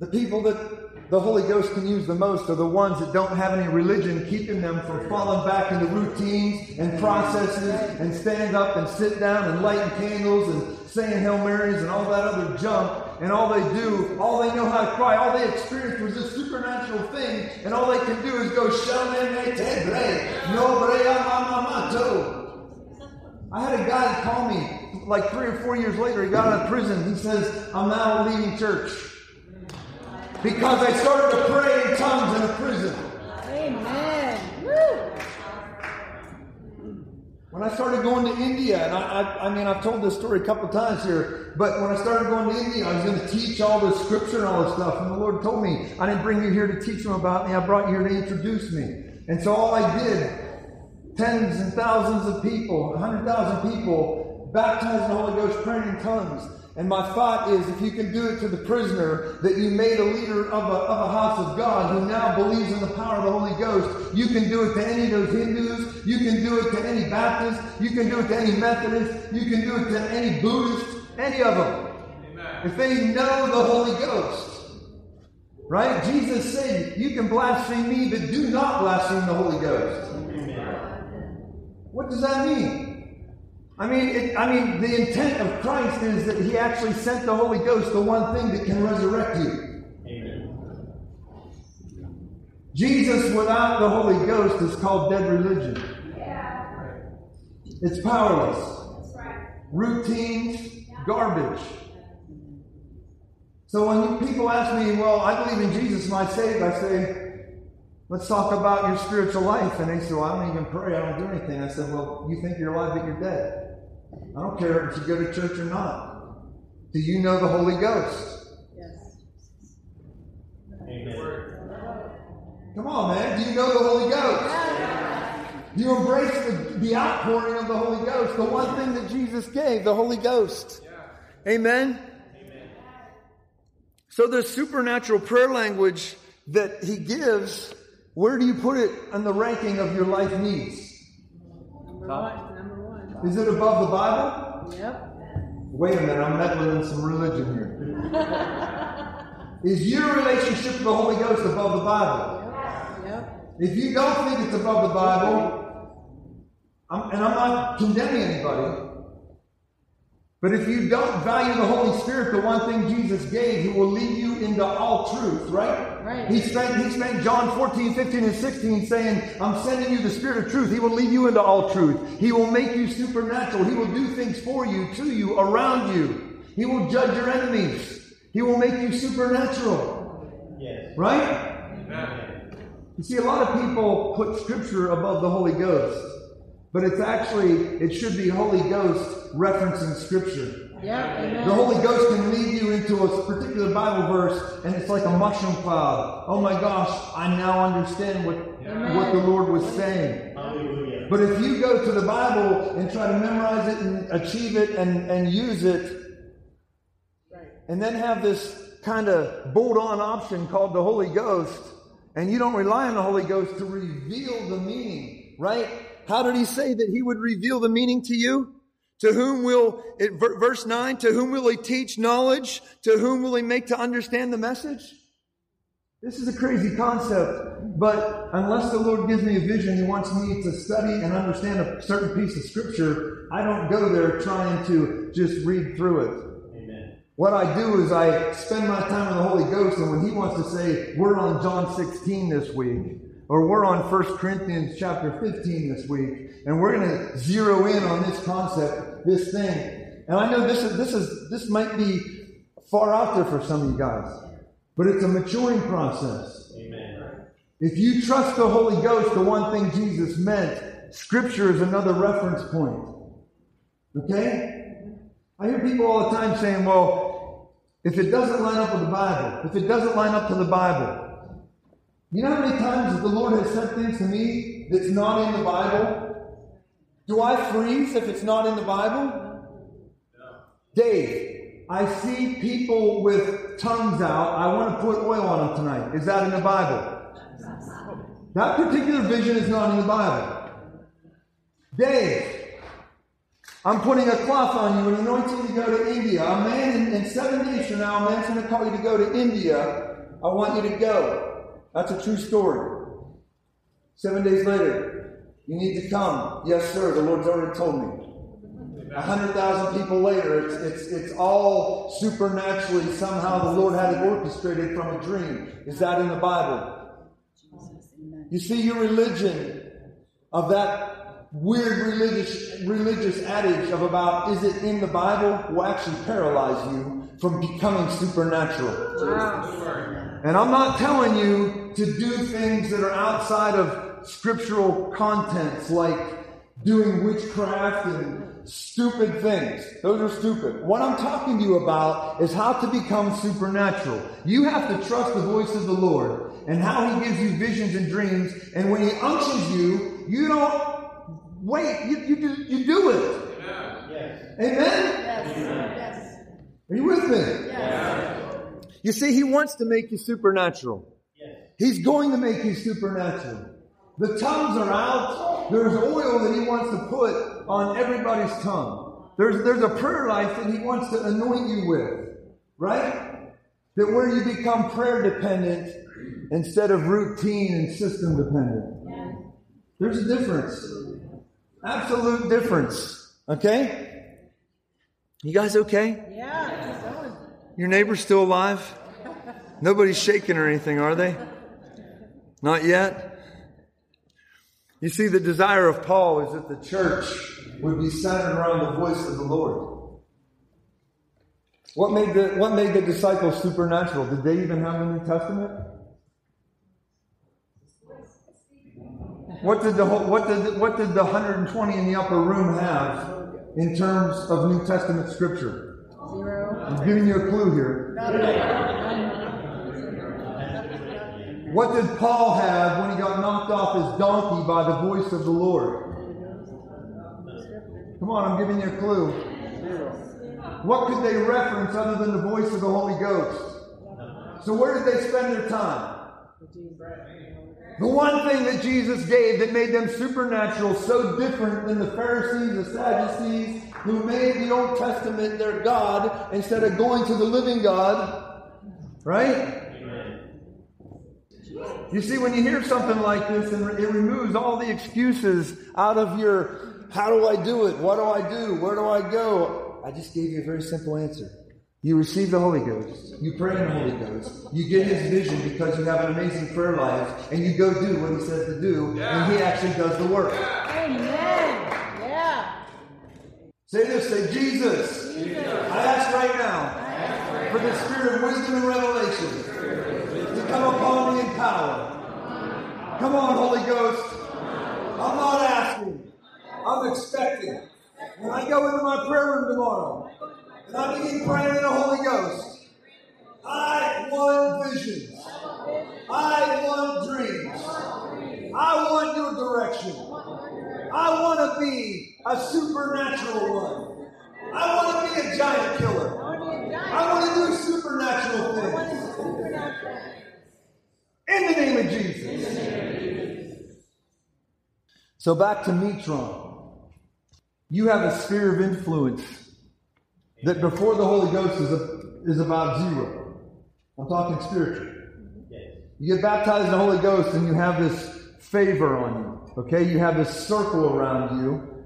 The people that the Holy Ghost can use the most are the ones that don't have any religion keeping them from falling back into routines and processes and stand up and sit down and lighting candles and saying Hail Marys and all that other junk. And all they do, all they know how to cry, all they experienced was this supernatural thing, and all they can do is go Shalmene Tebre, no brea mamamato. I had a guy call me like 3 or 4 years later. He got out of prison. He says, I'm now leaving church because I started to pray in tongues in a prison. Amen. Woo. When I started going to India, and I mean, I've told this story a couple times here, but when I started going to India, I was going to teach all this scripture and all this stuff, and the Lord told me, I didn't bring you here to teach them about me, I brought you here to introduce me. And so all I did, tens and thousands of people, 100,000 people, baptized in the Holy Ghost, praying in tongues. And my thought is, if you can do it to the prisoner that you made a leader of a house of God who now believes in the power of the Holy Ghost, you can do it to any of those Hindus, you can do it to any Baptist, you can do it to any Methodist, you can do it to any Buddhist, any of them. Amen. If they know the Holy Ghost, right? Jesus said, you can blaspheme me, but do not blaspheme the Holy Ghost. Amen. What does that mean? I mean, the intent of Christ is that He actually sent the Holy Ghost, the one thing that can resurrect you. Amen. Jesus without the Holy Ghost is called dead religion. Yeah. It's powerless. That's right. Routines, garbage. So when people ask me, well, I believe in Jesus and I'm saved, I say, let's talk about your spiritual life. And they say, well, I don't even pray. I don't do anything. I said, well, you think you're alive, but you're dead. I don't care if you go to church or not. Do you know the Holy Ghost? Yes. Amen. Come on, man. Do you know the Holy Ghost? Yes. Do you embrace the outpouring of the Holy Ghost? The one thing that Jesus gave, the Holy Ghost. Yeah. Amen? Amen. So there's supernatural prayer language that He gives. Where do you put it on the ranking of your life needs? Number one. Is it above the Bible? Yep. Wait a minute, I'm meddling in some religion here. Is your relationship with the Holy Ghost above the Bible? Yep. If you don't think it's above the Bible, I'm not condemning anybody, but if you don't value the Holy Spirit, the one thing Jesus gave, He will lead you into all truth, right? Right. He spent John 14, 15, and 16 saying, I'm sending you the Spirit of truth. He will lead you into all truth. He will make you supernatural. He will do things for you, to you, around you. He will judge your enemies. He will make you supernatural. Yes. Right? Amen. You see, a lot of people put Scripture above the Holy Ghost, but it's actually, it should be Holy Ghost referencing Scripture. Yeah, amen. The Holy Ghost can lead you into a particular Bible verse, and it's like a mushroom cloud. Oh my gosh, I now understand what the Lord was saying. Hallelujah. But if you go to the Bible and try to memorize it and achieve it and use it, right, and then have this kind of bolt-on option called the Holy Ghost, and you don't rely on the Holy Ghost to reveal the meaning, right? How did he say that he would reveal the meaning to you? To whom will, verse 9, to whom will he teach knowledge? To whom will he make to understand the message? This is a crazy concept, but unless the Lord gives me a vision, he wants me to study and understand a certain piece of Scripture, I don't go there trying to just read through it. Amen. What I do is I spend my time with the Holy Ghost, and when he wants to say, we're on John 16 this week, or we're on 1 Corinthians chapter 15 this week, and we're going to zero in on this concept, this thing. And I know this might be far out there for some of you guys, but it's a maturing process. Amen. If you trust the Holy Ghost, the one thing Jesus meant, Scripture is another reference point. Okay? I hear people all the time saying, well, if it doesn't line up with the Bible, if it doesn't line up to the Bible. You know how many times the Lord has sent things to me that's not in the Bible? Do I freeze if it's not in the Bible? No. Dave, I see people with tongues out. I want to put oil on them tonight. Is that in the Bible? That particular vision is not in the Bible. Dave, I'm putting a cloth on you and anointing you to go to India. A man in 7 days from now, a man's going to call you to go to India. I want you to go. That's a true story. 7 days later, you need to come. Yes, sir, the Lord's already told me. 100,000 people later, it's all supernaturally somehow the Lord had it orchestrated from a dream. Is that in the Bible? You see, your religion of that weird religious adage of about, is it in the Bible, will actually paralyze you from becoming supernatural. Wow. And I'm not telling you to do things that are outside of scriptural contents, like doing witchcraft and stupid things. Those are stupid. What I'm talking to you about is how to become supernatural. You have to trust the voice of the Lord and how he gives you visions and dreams. And when he unctions you, you don't wait. You do it. Amen. Yes. Amen? Yes. Yes. Are you with me? Yes. You see, he wants to make you supernatural. Yes. He's going to make you supernatural. The tongues are out. There's oil that he wants to put on everybody's tongue. There's a prayer life that he wants to anoint you with, right? That where you become prayer dependent instead of routine and system dependent. Yes. There's a difference. Absolute difference. Okay? You guys okay? Yeah. Your neighbor's still alive? Nobody's shaking or anything, are they? Not yet? You see, the desire of Paul is that the church would be centered around the voice of the Lord. What made the disciples supernatural? Did they even have a New Testament? What did the 120 in the upper room have in terms of New Testament scripture? I'm giving you a clue here. What did Paul have when he got knocked off his donkey by the voice of the Lord? Come on, I'm giving you a clue. What could they reference other than the voice of the Holy Ghost? So where did they spend their time? The one thing that Jesus gave that made them supernatural, so different than the Pharisees, the Sadducees, who made the Old Testament their God instead of going to the living God, right? Amen. You see, when you hear something like this, and it removes all the excuses out of your, how do I do it? What do I do? Where do I go? I just gave you a very simple answer. You receive the Holy Ghost. You pray in the Holy Ghost. You get his vision because you have an amazing prayer life, and you go do what he says to do, and he actually does the work. Amen. Say this, say, Jesus. I ask right now for the spirit of wisdom and revelation to come upon me in power. Come on, Holy Ghost. I'm not asking. I'm expecting. When I go into my prayer room tomorrow, and I begin praying in the Holy Ghost, I want visions. I want dreams. I want your direction. I want to be a supernatural one. I want to be a giant killer. I want to do supernatural things. In the name of Jesus. So back to Mitron. You have a sphere of influence that before the Holy Ghost is about zero. I'm talking spiritual. You get baptized in the Holy Ghost and you have this favor on you. Okay? You have this circle around you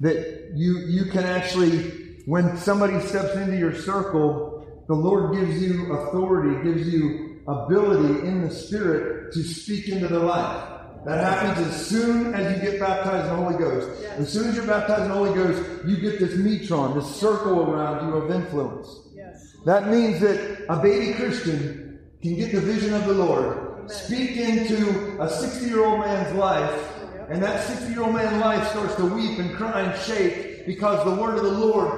that you can actually, when somebody steps into your circle, the Lord gives you authority, gives you ability in the Spirit to speak into their life. That happens as soon as you get baptized in the Holy Ghost. Yes. As soon as you're baptized in the Holy Ghost, you get this metron, this circle around you of influence. Yes. That means that a baby Christian can get the vision of the Lord, amen, speak into a 60-year-old man's life, yep, and that 60-year-old man's life starts to weep and cry and shake because the word of the Lord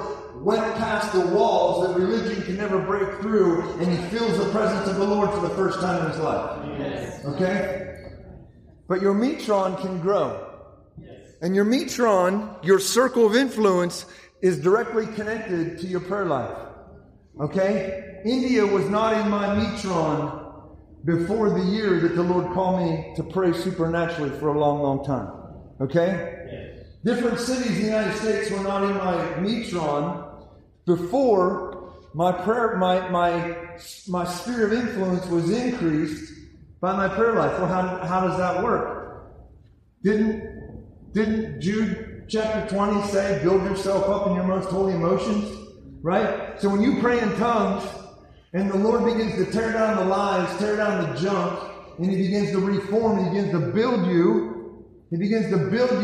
went past the walls that religion can never break through, and he feels the presence of the Lord for the first time in his life. Yes. Okay? But your metron can grow. Yes. And your metron, your circle of influence, is directly connected to your prayer life. Okay? India was not in my metron before the year that the Lord called me to pray supernaturally for a long, long time. Okay? Yes. Different cities in the United States were not in my metron before my prayer, my sphere of influence was increased by my prayer life. Well, how does that work? Didn't Jude chapter 20 say, build yourself up in your most holy emotions? Right? So when you pray in tongues, and the Lord begins to tear down the lies, tear down the junk, and He begins to reform, He begins to build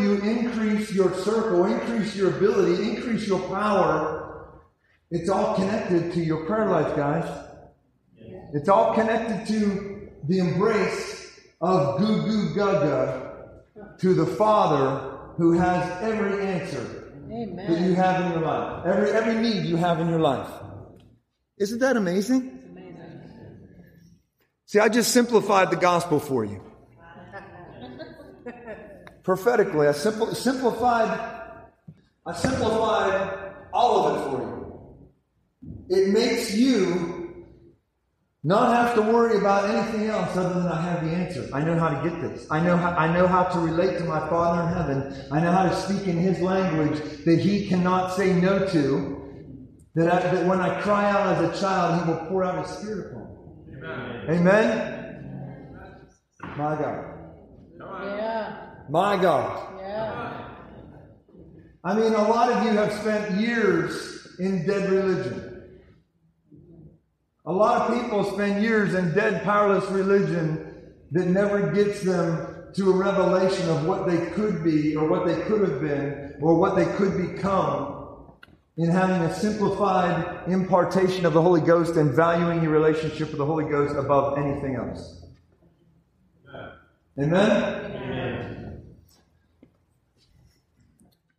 you, increase your circle, increase your ability, increase your power. It's all connected to your prayer life, guys. It's all connected to the embrace of Goo Goo Gaga to the Father who has every answer, amen, that you have in your life. Every need you have in your life. Isn't that amazing? It's amazing. See, I just simplified the gospel for you. Prophetically, I simplified all of it for you. It makes you not have to worry about anything else other than I have the answer. I know how to get this. I know how to relate to my Father in heaven. I know how to speak in His language that He cannot say no to. That when I cry out as a child, He will pour out His Spirit upon me. Amen. Amen? My God. Yeah. My God. Yeah. I mean, a lot of you have spent years in dead religion. A lot of people spend years in dead, powerless religion that never gets them to a revelation of what they could be or what they could have been or what they could become in having a simplified impartation of the Holy Ghost and valuing your relationship with the Holy Ghost above anything else. Amen? Amen.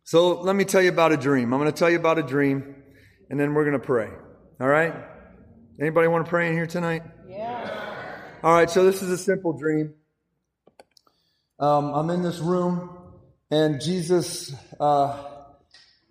So let me tell you about a dream. I'm going to tell you about a dream, and then we're going to pray. All right? Anybody want to pray in here tonight? Yeah. All right, so this is a simple dream. I'm in this room, and Jesus,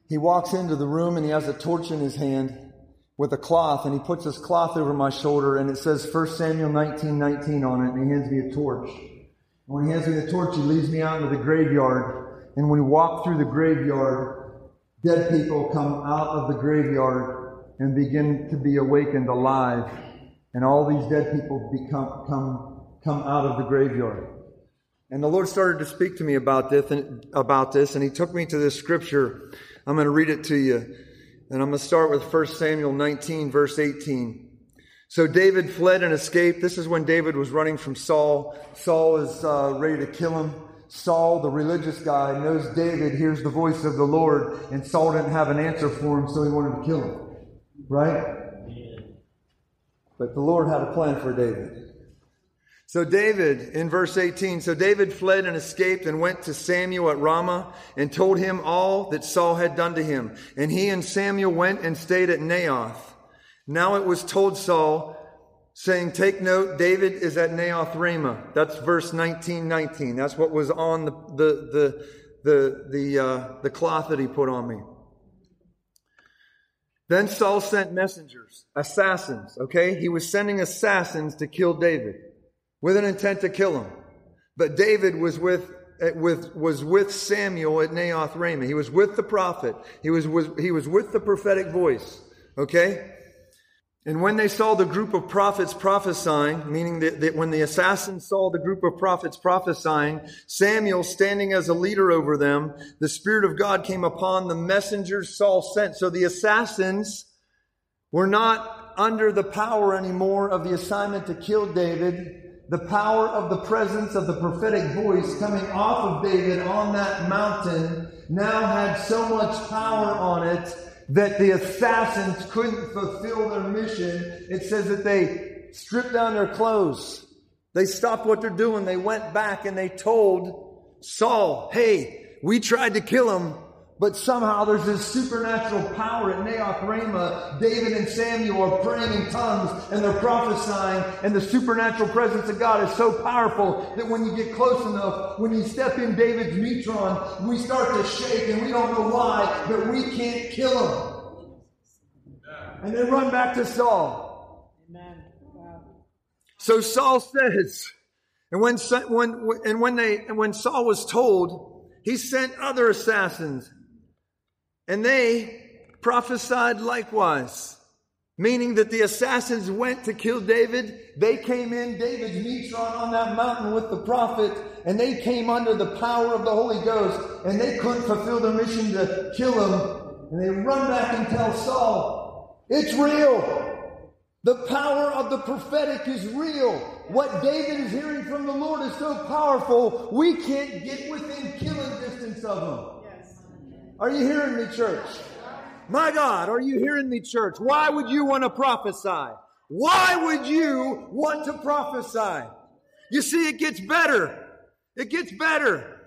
He walks into the room, and He has a torch in His hand with a cloth, and He puts this cloth over my shoulder, and it says 1 Samuel 19:19 on it, and He hands me a torch. And when He hands me the torch, He leads me out into the graveyard, and when we walk through the graveyard, dead people come out of the graveyard and begin to be awakened alive. And all these dead people come out of the graveyard. And the Lord started to speak to me about this. And He took me to this scripture. I'm going to read it to you. And I'm going to start with 1 Samuel 19, verse 18. So David fled and escaped. This is when David was running from Saul. Saul is ready to kill him. Saul, the religious guy, knows David hears the voice of the Lord. And Saul didn't have an answer for him, so he wanted to kill him. Right? But the Lord had a plan for David. So David, in verse 18, so David fled and escaped and went to Samuel at Ramah and told him all that Saul had done to him. And he and Samuel went and stayed at Naioth. Now it was told Saul, saying, take note, David is at Naioth-Ramah. That's verse 19. That's what was on the cloth that he put on me. Then Saul sent messengers, assassins, okay? He was sending assassins to kill David with an intent to kill him. But David was with Samuel at Naioth-Ramah. He was with the prophet. He was with the prophetic voice, okay? And when they saw the group of prophets prophesying, meaning that when the assassins saw the group of prophets prophesying, Samuel standing as a leader over them, the Spirit of God came upon the messengers Saul sent. So the assassins were not under the power anymore of the assignment to kill David. The power of the presence of the prophetic voice coming off of David on that mountain now had so much power on it that the assassins couldn't fulfill their mission. It says that they stripped down their clothes. They stopped what they're doing. They went back and they told Saul, hey, we tried to kill him, but somehow there's this supernatural power at Naioth-Ramah. David and Samuel are praying in tongues and they're prophesying, and the supernatural presence of God is so powerful that when you get close enough, when you step in David's metron, we start to shake and we don't know why, but we can't kill him. Yeah. And they run back to Saul. Amen. Wow. So Saul says, and when Saul was told, he sent other assassins, and they prophesied likewise, meaning that the assassins went to kill David. They came in David's metron on that mountain with the prophet, and they came under the power of the Holy Ghost, and they couldn't fulfill their mission to kill him. And they run back and tell Saul, it's real. The power of the prophetic is real. What David is hearing from the Lord is so powerful, we can't get within killing distance of him. Yes. Are you hearing me, church? My God, are you hearing me, church? Why would you want to prophesy? Why would you want to prophesy? You see, it gets better. It gets better.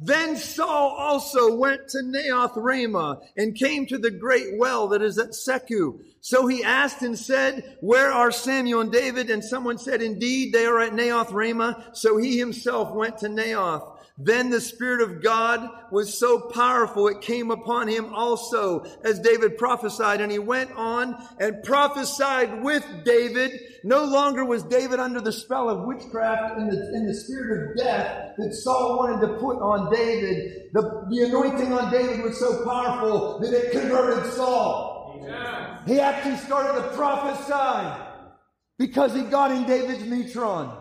Then Saul also went to Naioth-Ramah and came to the great well that is at Seku. So he asked and said, where are Samuel and David? And someone said, indeed, they are at Naioth-Ramah. So he himself went to Naioth. Then the Spirit of God was so powerful, it came upon him also, as David prophesied. And he went on and prophesied with David. No longer was David under the spell of witchcraft and the spirit of death that Saul wanted to put on David. The anointing on David was so powerful that it converted Saul. Amen. He actually started to prophesy because he got in David's metron.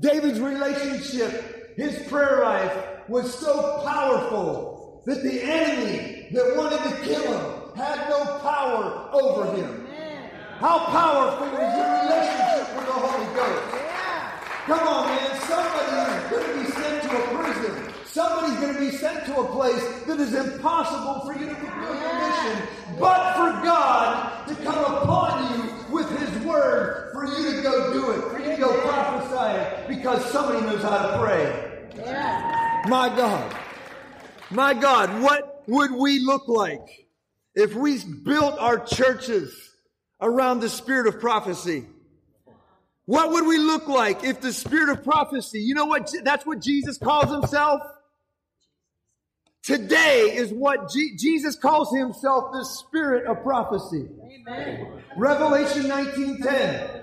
David's relationship, his prayer life was so powerful that the enemy that wanted to kill him had no power over him. Amen. How powerful is your relationship with the Holy Ghost? Yeah. Come on, man. Somebody is going to be sent to a prison. Somebody's going to be sent to a place that is impossible for you to fulfill your mission, but for God to come upon you with His Word, for you to go do it, for you to go prophesy it, because somebody knows how to pray. Yeah. My God, what would we look like if we built our churches around the spirit of prophecy? What would we look like if the spirit of prophecy, you know what, that's what Jesus calls Himself? Today is what Jesus calls Himself, the spirit of prophecy. Amen. Revelation 19:10.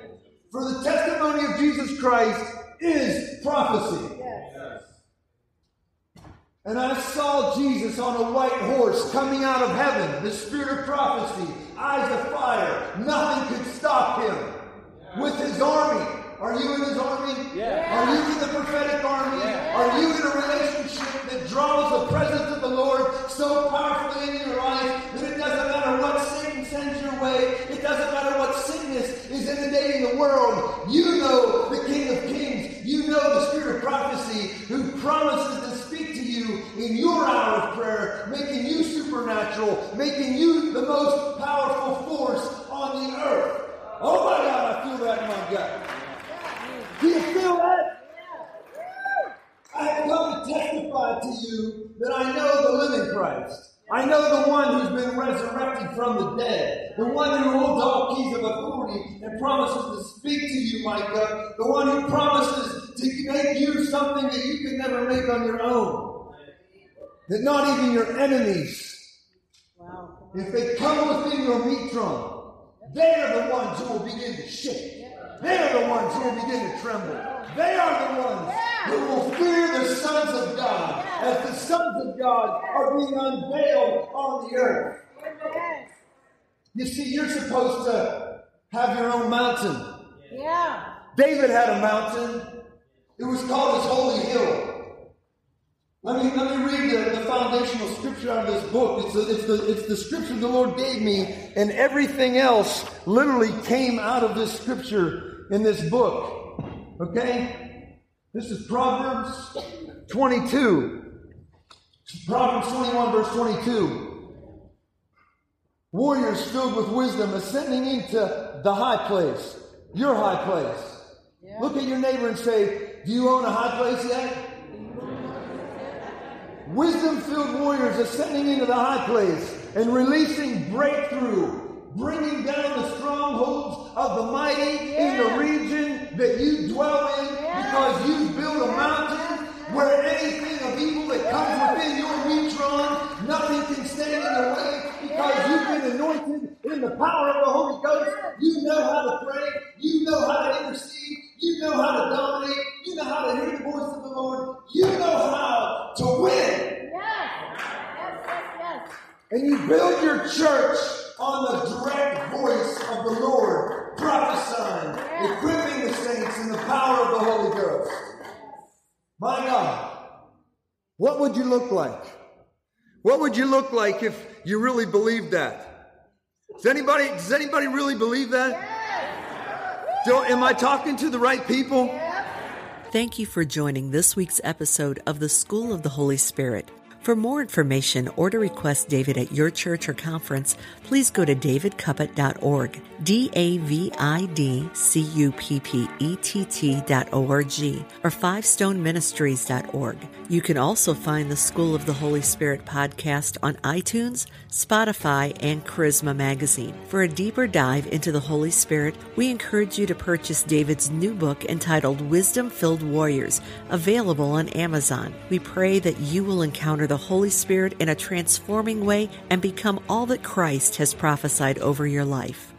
For the testimony of Jesus Christ is prophecy. Yes. And I saw Jesus on a white horse coming out of heaven, the spirit of prophecy, eyes of fire. Nothing could stop Him. Yes. With His army. Are you in His army? Yes. Are you in the prophetic army? Yes. Are you in a relationship that draws the presence of the Lord so powerfully in your life that it doesn't matter what Satan sends your way, it doesn't matter what sickness is inundating the world? You know the King of Kings. You know the Spirit of prophecy, who promises to speak to you in your hour of prayer, making you supernatural, making you the most powerful force on the earth. Oh my God, I feel that in my gut. Do you feel that? know the one who's been resurrected from the dead, the one who holds all keys of authority and promises to speak to you, Micah, the one who promises to make you something that you could never make on your own, that not even your enemies, if they come within your meat drum, they are the ones who will begin to shake. They are the ones who will begin to tremble. They are the ones who will fear the sons of God as the sons of God are being unveiled on the earth. You see, you're supposed to have your own mountain. Yeah. David had a mountain. It was called his holy hill. Let me read the foundational scripture out of this book. It's the scripture the Lord gave me, and everything else literally came out of this scripture in this book. Okay? This is Proverbs 22. Proverbs 21, verse 22. Warriors filled with wisdom, ascending into the high place. Your high place. Yeah. Look at your neighbor and say, do you own a high place yet? Wisdom-filled warriors ascending into the high place and releasing breakthrough, bringing down the strongholds of the mighty in the region that you dwell in, because you build a mountain where anything of evil that comes within your metron, nothing can stand in the way, because you've been anointed in the power of the Holy Ghost. You know how to pray. You know how to intercede. You know how to dominate. You know how to hear the voice of the Lord. You know how to win. Yes. And you build your church on the direct voice of the Lord, prophesying, equipping the saints in the power of the Holy Ghost. My God, what would you look like? What would you look like if you really believed that? Does anybody really believe that? Am I talking to the right people? Thank you for joining this week's episode of the School of the Holy Spirit. For more information or to request David at your church or conference, please go to davidcuppett.org, davidcuppett.org, or 5stoneministries.org. You can also find the School of the Holy Spirit podcast on iTunes, Spotify, and Charisma Magazine. For a deeper dive into the Holy Spirit, we encourage you to purchase David's new book entitled Wisdom-Filled Warriors, available on Amazon. We pray that you will encounter the Holy Spirit in a transforming way and become all that Christ has prophesied over your life.